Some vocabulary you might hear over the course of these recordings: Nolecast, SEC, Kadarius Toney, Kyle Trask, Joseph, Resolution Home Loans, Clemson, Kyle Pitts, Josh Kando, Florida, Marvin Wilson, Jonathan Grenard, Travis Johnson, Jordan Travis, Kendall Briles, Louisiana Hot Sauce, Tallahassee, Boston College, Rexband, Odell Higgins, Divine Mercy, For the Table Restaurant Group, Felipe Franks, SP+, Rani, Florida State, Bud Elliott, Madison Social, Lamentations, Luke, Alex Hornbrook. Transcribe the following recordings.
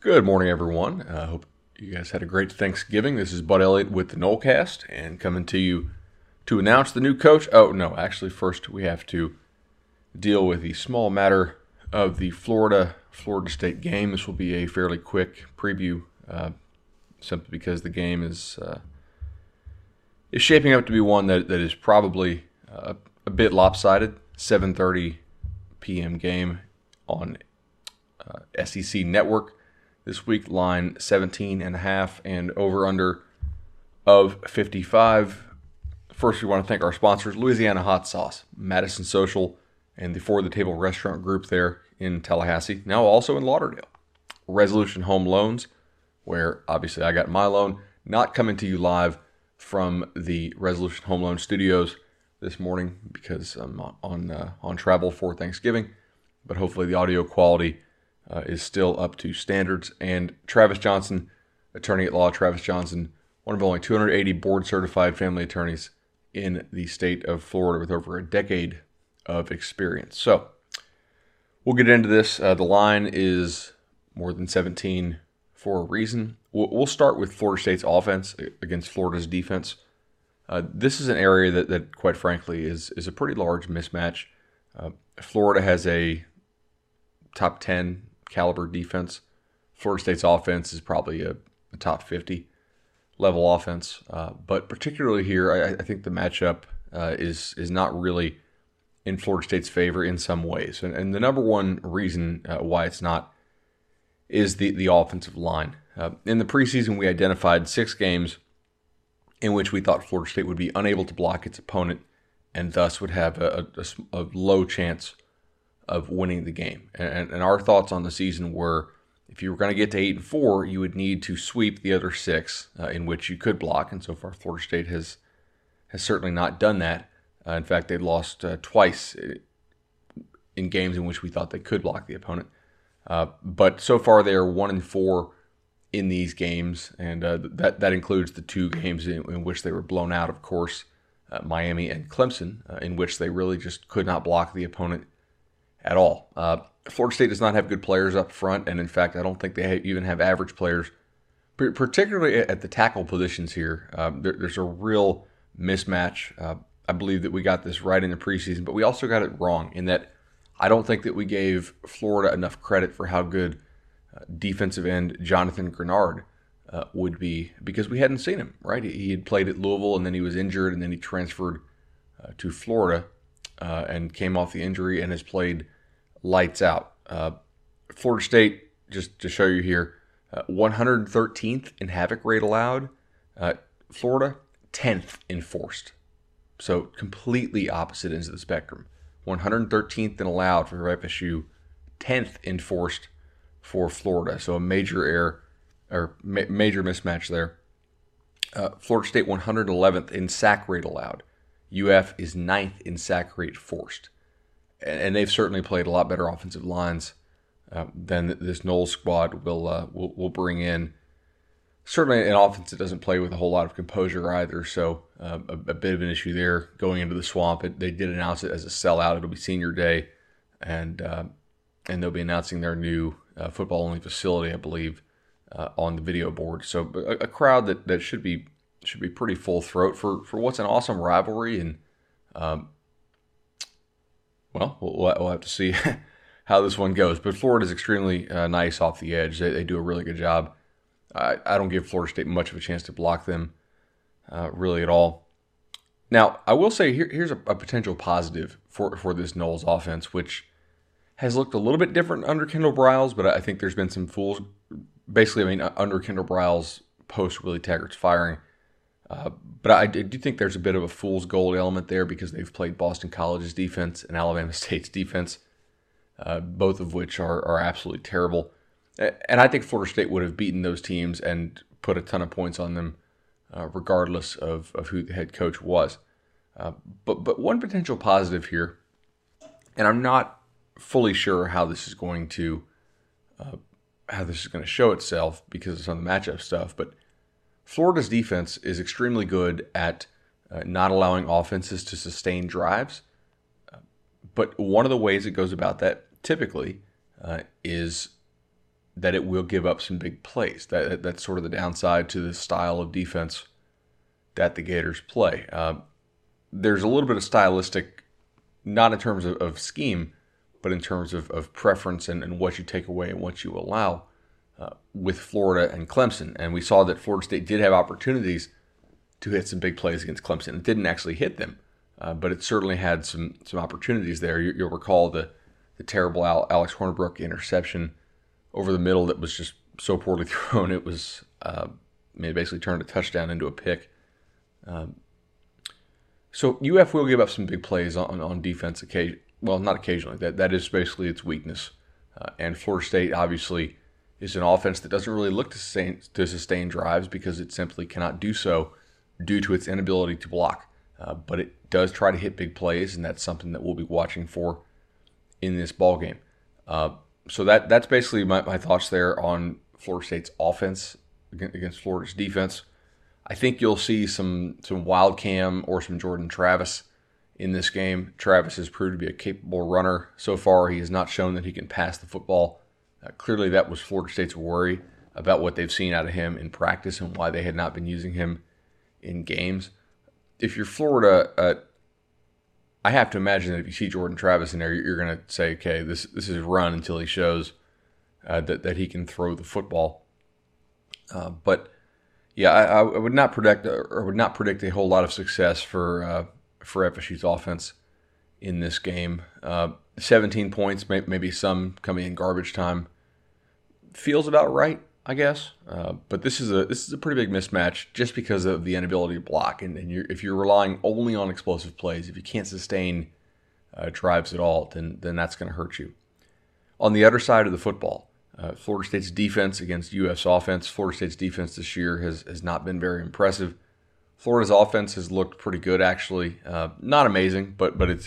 Good morning, everyone. I hope you guys had a great Thanksgiving. This is Bud Elliott with the Nolecast, and coming to you to announce the new coach. Oh, no, actually, first we have to deal with the small matter of the Florida State game. This will be a fairly quick preview, simply because the game is shaping up to be one that is probably a bit lopsided. 7:30 p.m. game on SEC Network. This week, line 17.5 and over-under of 55. First, we want to thank our sponsors, Louisiana Hot Sauce, Madison Social, and the For the Table Restaurant Group there in Tallahassee, now also in Lauderdale. Resolution Home Loans, where obviously I got my loan, not coming to you live from the Resolution Home Loan Studios this morning because I'm on travel for Thanksgiving, but hopefully the audio quality is still up to standards. And Travis Johnson, attorney at law, one of only 280 board-certified family attorneys in the state of Florida with over a decade of experience. So we'll get into this. The line is more than 17 for a reason. We'll start with Florida State's offense against Florida's defense. This is an area that quite frankly, is a pretty large mismatch. Florida has a top 10 caliber defense. Florida State's offense is probably a top 50 level offense, but particularly here, I think the matchup is not really in Florida State's favor in some ways, and the number one reason why it's not is the offensive line. In the preseason, we identified 6 games in which we thought Florida State would be unable to block its opponent and thus would have a low chance of winning the game. And our thoughts on the season were, if you were going to get to 8-4, you would need to sweep the other 6 in which you could block. And so far, Florida State has certainly not done that. In fact, they lost twice in games in which we thought they could block the opponent. But so far, they are 1-4 in these games, and that includes the 2 games in which they were blown out, of course, Miami and Clemson, in which they really just could not block the opponent at all. Florida State does not have good players up front, and in fact, I don't think they even have average players, particularly at the tackle positions here. There's a real mismatch. I believe that we got this right in the preseason, but we also got it wrong in that I don't think that we gave Florida enough credit for how good defensive end Jonathan Grenard would be, because we hadn't seen him, right? He had played at Louisville, and then he was injured, and then he transferred to Florida and came off the injury and has played lights out. Florida State, just to show you here, 113th in havoc rate allowed. Florida, 10th in forced. So completely opposite ends of the spectrum. 113th in allowed for FSU, 10th in forced for Florida. So a major error or major mismatch there. Florida State, 111th in sack rate allowed. UF is 9th in sack rate forced. And they've certainly played a lot better offensive lines than this Knowles squad will bring in. Certainly an offense that doesn't play with a whole lot of composure either, so a bit of an issue there going into the swamp. They did announce it as a sellout. It'll be senior day, and they'll be announcing their new football-only facility, I believe, on the video board. So a crowd that should be pretty full throat for what's an awesome rivalry, and we'll have to see how this one goes. But Florida's extremely nice off the edge. They do a really good job. I don't give Florida State much of a chance to block them really at all. Now, I will say here's a potential positive for this Knowles offense, which has looked a little bit different under Kendall Briles, but I think there's been some fools. Basically, under Kendall Briles post Willie Taggart's firing. But I do think there's a bit of a fool's gold element there because they've played Boston College's defense and Alabama State's defense, both of which are absolutely terrible. And I think Florida State would have beaten those teams and put a ton of points on them regardless of who the head coach was. But one potential positive here, and I'm not fully sure how this is going to show itself because of some of the matchup stuff, but Florida's defense is extremely good at not allowing offenses to sustain drives. But one of the ways it goes about that typically is that it will give up some big plays. That's sort of the downside to the style of defense that the Gators play. There's a little bit of stylistic, not in terms of scheme, but in terms of preference and what you take away and what you allow with Florida and Clemson. And we saw that Florida State did have opportunities to hit some big plays against Clemson. It didn't actually hit them, but it certainly had some opportunities there. You'll recall the terrible Alex Hornbrook interception over the middle that was just so poorly thrown. It was it basically turned a touchdown into a pick. So UF will give up some big plays on defense occasionally. Well, not occasionally. That is basically its weakness. And Florida State obviously is an offense that doesn't really look to sustain drives because it simply cannot do so due to its inability to block. But it does try to hit big plays, and that's something that we'll be watching for in this ballgame. So that's basically my thoughts there on Florida State's offense against Florida's defense. I think you'll see some wild cam or some Jordan Travis in this game. Travis has proved to be a capable runner so far. He has not shown that he can pass the football. Clearly that was Florida State's worry about what they've seen out of him in practice and why they had not been using him in games. If you're Florida, I have to imagine that if you see Jordan Travis in there, you're going to say, okay, this is run until he shows that he can throw the football. But yeah, I would not predict a whole lot of success for FSU's offense in this game. 17 points, maybe some coming in garbage time, feels about right, I guess. But this is a pretty big mismatch just because of the inability to block. And if you're relying only on explosive plays, if you can't sustain drives at all, then that's going to hurt you. On the other side of the football, Florida State's defense against UF's offense. Florida State's defense this year has not been very impressive. Florida's offense has looked pretty good, actually. Not amazing, but it's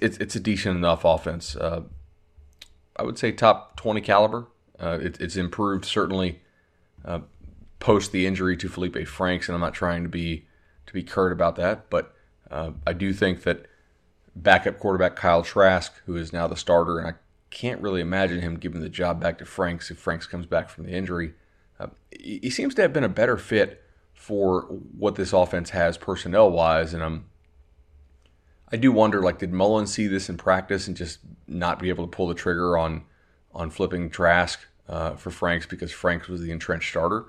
a decent enough offense. I would say top 20 caliber. It's improved, certainly, post the injury to Felipe Franks, and I'm not trying to be curt about that, but I do think that backup quarterback Kyle Trask, who is now the starter, and I can't really imagine him giving the job back to Franks if Franks comes back from the injury, he seems to have been a better fit for what this offense has personnel-wise, and I do wonder, like, did Mullen see this in practice and just not be able to pull the trigger on flipping Trask for Franks because Franks was the entrenched starter?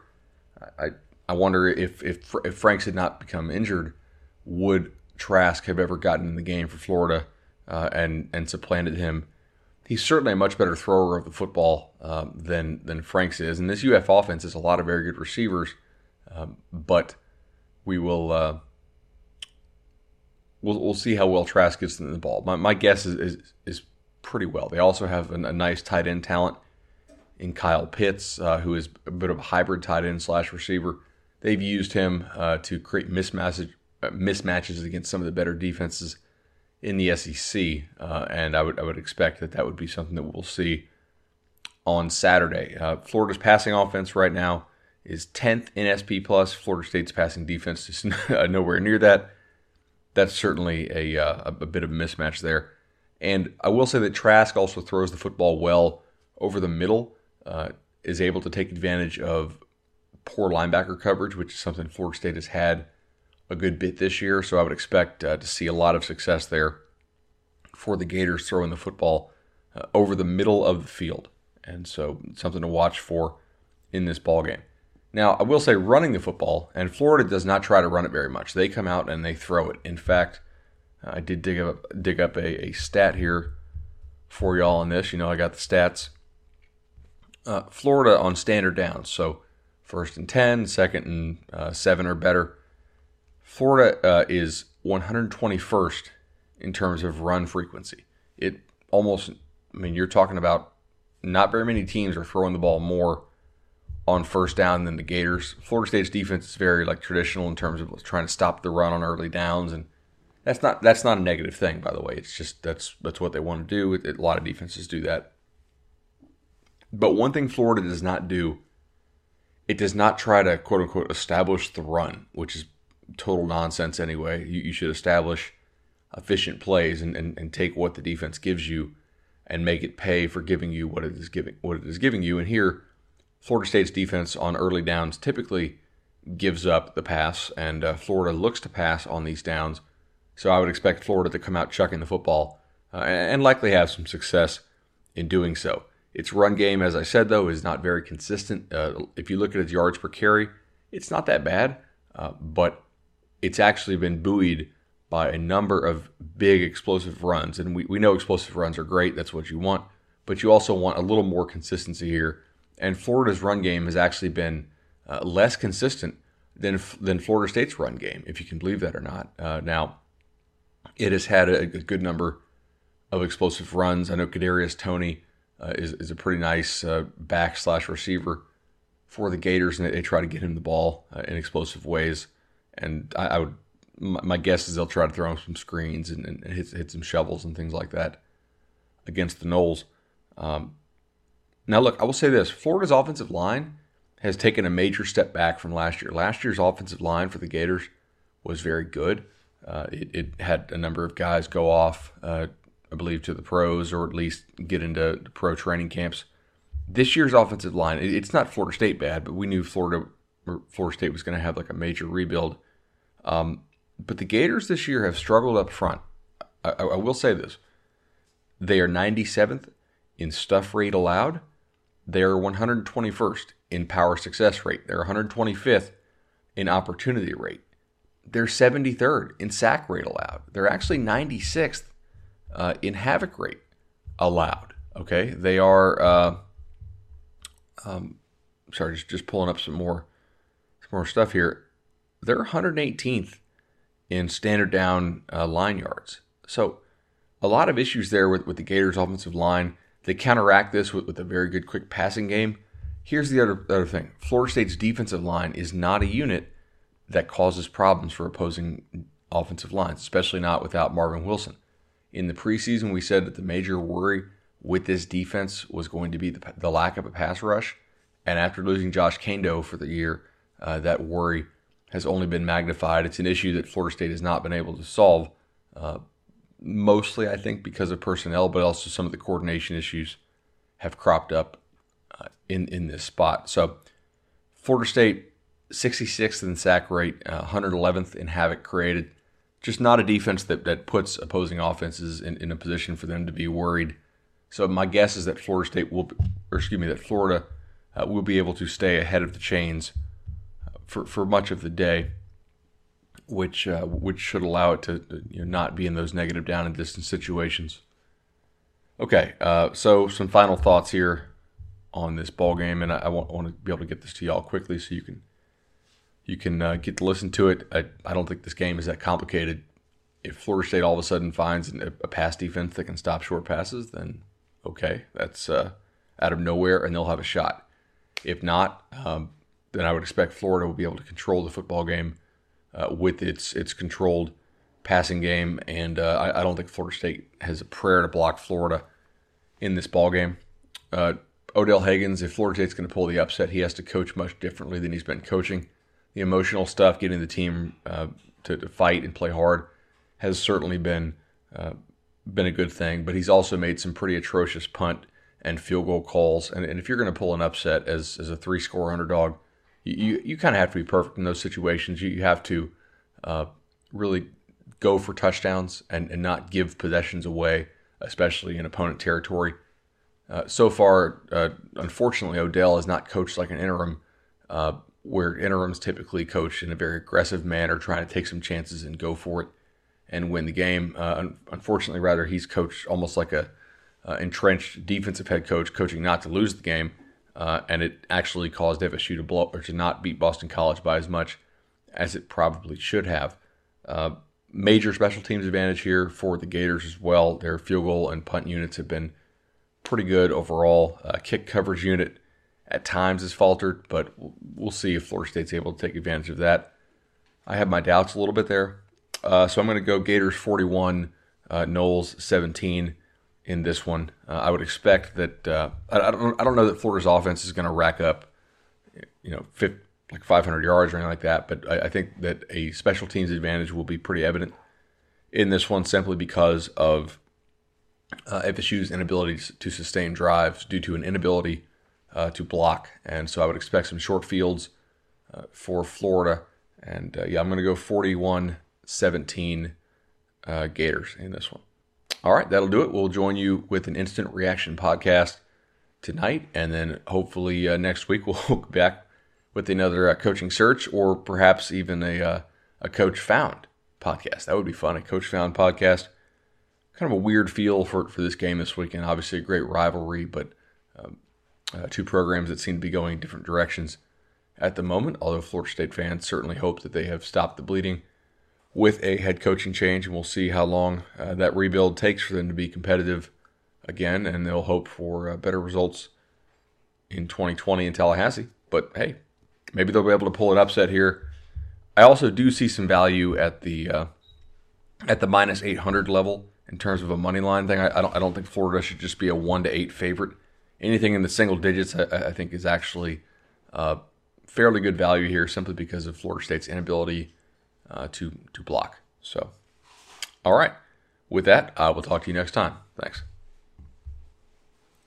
I wonder if Franks had not become injured, would Trask have ever gotten in the game for Florida and supplanted him? He's certainly a much better thrower of the football than Franks is, and this UF offense has a lot of very good receivers. But we will we'll see how well Trask gets them the ball. My guess is pretty well. They also have a nice tight end talent in Kyle Pitts, who is a bit of a hybrid tight end / receiver. They've used him to create mismatches against some of the better defenses in the SEC, and I would expect that would be something that we'll see on Saturday. Florida's passing offense right now is 10th in SP+. Florida State's passing defense is nowhere near that. That's certainly a bit of a mismatch there. And I will say that Trask also throws the football well over the middle, is able to take advantage of poor linebacker coverage, which is something Florida State has had a good bit this year. So I would expect to see a lot of success there for the Gators throwing the football over the middle of the field. And so something to watch for in this ballgame. Now, I will say running the football, and Florida does not try to run it very much. They come out and they throw it. In fact, I did dig up a stat here for y'all on this. You know, I got the stats. Florida on standard downs, so 1st and 10, 2nd and 7 or better. Florida is 121st in terms of run frequency. It almost, I mean, you're talking about not very many teams are throwing the ball more on first down than the Gators. Florida State's defense is very traditional in terms of trying to stop the run on early downs, and that's not a negative thing, by the way. It's just that's what they want to do. A lot of defenses do that. But one thing Florida does not do, it does not try to, quote-unquote, establish the run, which is total nonsense anyway. You should establish efficient plays and take what the defense gives you and make it pay for giving you what it is giving you. And here, Florida State's defense on early downs typically gives up the pass, and Florida looks to pass on these downs. So I would expect Florida to come out chucking the football and likely have some success in doing so. Its run game, as I said, though, is not very consistent. If you look at its yards per carry, it's not that bad, but it's actually been buoyed by a number of big explosive runs. And we know explosive runs are great. That's what you want. But you also want a little more consistency here. And Florida's run game has actually been less consistent than Florida State's run game, if you can believe that or not. Now, it has had a good number of explosive runs. I know Kadarius Toney is a pretty nice back/receiver for the Gators, and they try to get him the ball in explosive ways. And my guess is they'll try to throw him some screens and hit some shovels and things like that against the Noles. Now, look, I will say this. Florida's offensive line has taken a major step back from last year. Last year's offensive line for the Gators was very good. It had a number of guys go off, I believe, to the pros or at least get into pro training camps. This year's offensive line, it's not Florida State bad, but we knew Florida State was going to have like a major rebuild. But the Gators this year have struggled up front. I will say this. They are 97th in stuff rate allowed. They are 121st in power success rate. They're 125th in opportunity rate. They're 73rd in sack rate allowed. They're actually 96th in havoc rate allowed. Okay, they are. Sorry, just pulling up some more stuff here. They're 118th in standard down line yards. So a lot of issues there with the Gators' offensive line. They counteract this with a very good quick passing game. Here's the other thing. Florida State's defensive line is not a unit that causes problems for opposing offensive lines, especially not without Marvin Wilson. In the preseason, we said that the major worry with this defense was going to be the lack of a pass rush. And after losing Josh Kando for the year, that worry has only been magnified. It's an issue that Florida State has not been able to solve, mostly, I think, because of personnel, but also some of the coordination issues have cropped up in this spot. So Florida State, 66th in sack rate, 111th in havoc created. Just not a defense that puts opposing offenses in a position for them to be worried. So my guess is that Florida will be able to stay ahead of the chains for much of the day, which should allow it to not be in those negative down and distance situations. Okay, so some final thoughts here on this ball game, and I want to be able to get this to y'all quickly so you can get to listen to it. I don't think this game is that complicated. If Florida State all of a sudden finds a pass defense that can stop short passes, then okay, that's out of nowhere, and they'll have a shot. If not, then I would expect Florida will be able to control the football game with its controlled passing game, and I don't think Florida State has a prayer to block Florida in this ball game. Odell Higgins, if Florida State's going to pull the upset, he has to coach much differently than he's been coaching. The emotional stuff, getting the team to fight and play hard, has certainly been a good thing. But he's also made some pretty atrocious punt and field goal calls. And if you're going to pull an upset as a 3-score underdog, you kind of have to be perfect in those situations. You have to really go for touchdowns and not give possessions away, especially in opponent territory. So far, unfortunately, Odell is not coached like an interim, where interims typically coach in a very aggressive manner, trying to take some chances and go for it and win the game. Unfortunately, rather, he's coached almost like a entrenched defensive head coach, coaching not to lose the game, and it actually caused FSU to blow or to not beat Boston College by as much as it probably should have. Major special teams advantage here for the Gators as well. Their field goal and punt units have been pretty good overall. Kick coverage unit at times has faltered, but we'll see if Florida State's able to take advantage of that. I have my doubts a little bit there. So I'm going to go Gators 41, Noles 17 in this one. I would expect that I don't know that Florida's offense is going to rack up 500 yards or anything like that, but I think that a special teams advantage will be pretty evident in this one simply because of FSU's inability to sustain drives due to an inability to block. And so I would expect some short fields for Florida. And yeah, I'm going to go 41-17 Gators in this one. All right, that'll do it. We'll join you with an instant reaction podcast tonight. And then hopefully next week we'll be back with another coaching search, or perhaps even a Coach Found podcast. That would be fun, a Coach Found podcast. Kind of a weird feel for this game this weekend. Obviously a great rivalry, but two programs that seem to be going different directions at the moment, although Florida State fans certainly hope that they have stopped the bleeding with a head coaching change, and we'll see how long that rebuild takes for them to be competitive again, and they'll hope for better results in 2020 in Tallahassee. But hey, maybe they'll be able to pull an upset here. I also do see some value at the minus 800 level in terms of a money line thing. I don't think Florida should just be a 1-8 favorite. Anything in the single digits, I think, is actually fairly good value here, simply because of Florida State's inability to block. So, all right. With that, we'll talk to you next time. Thanks.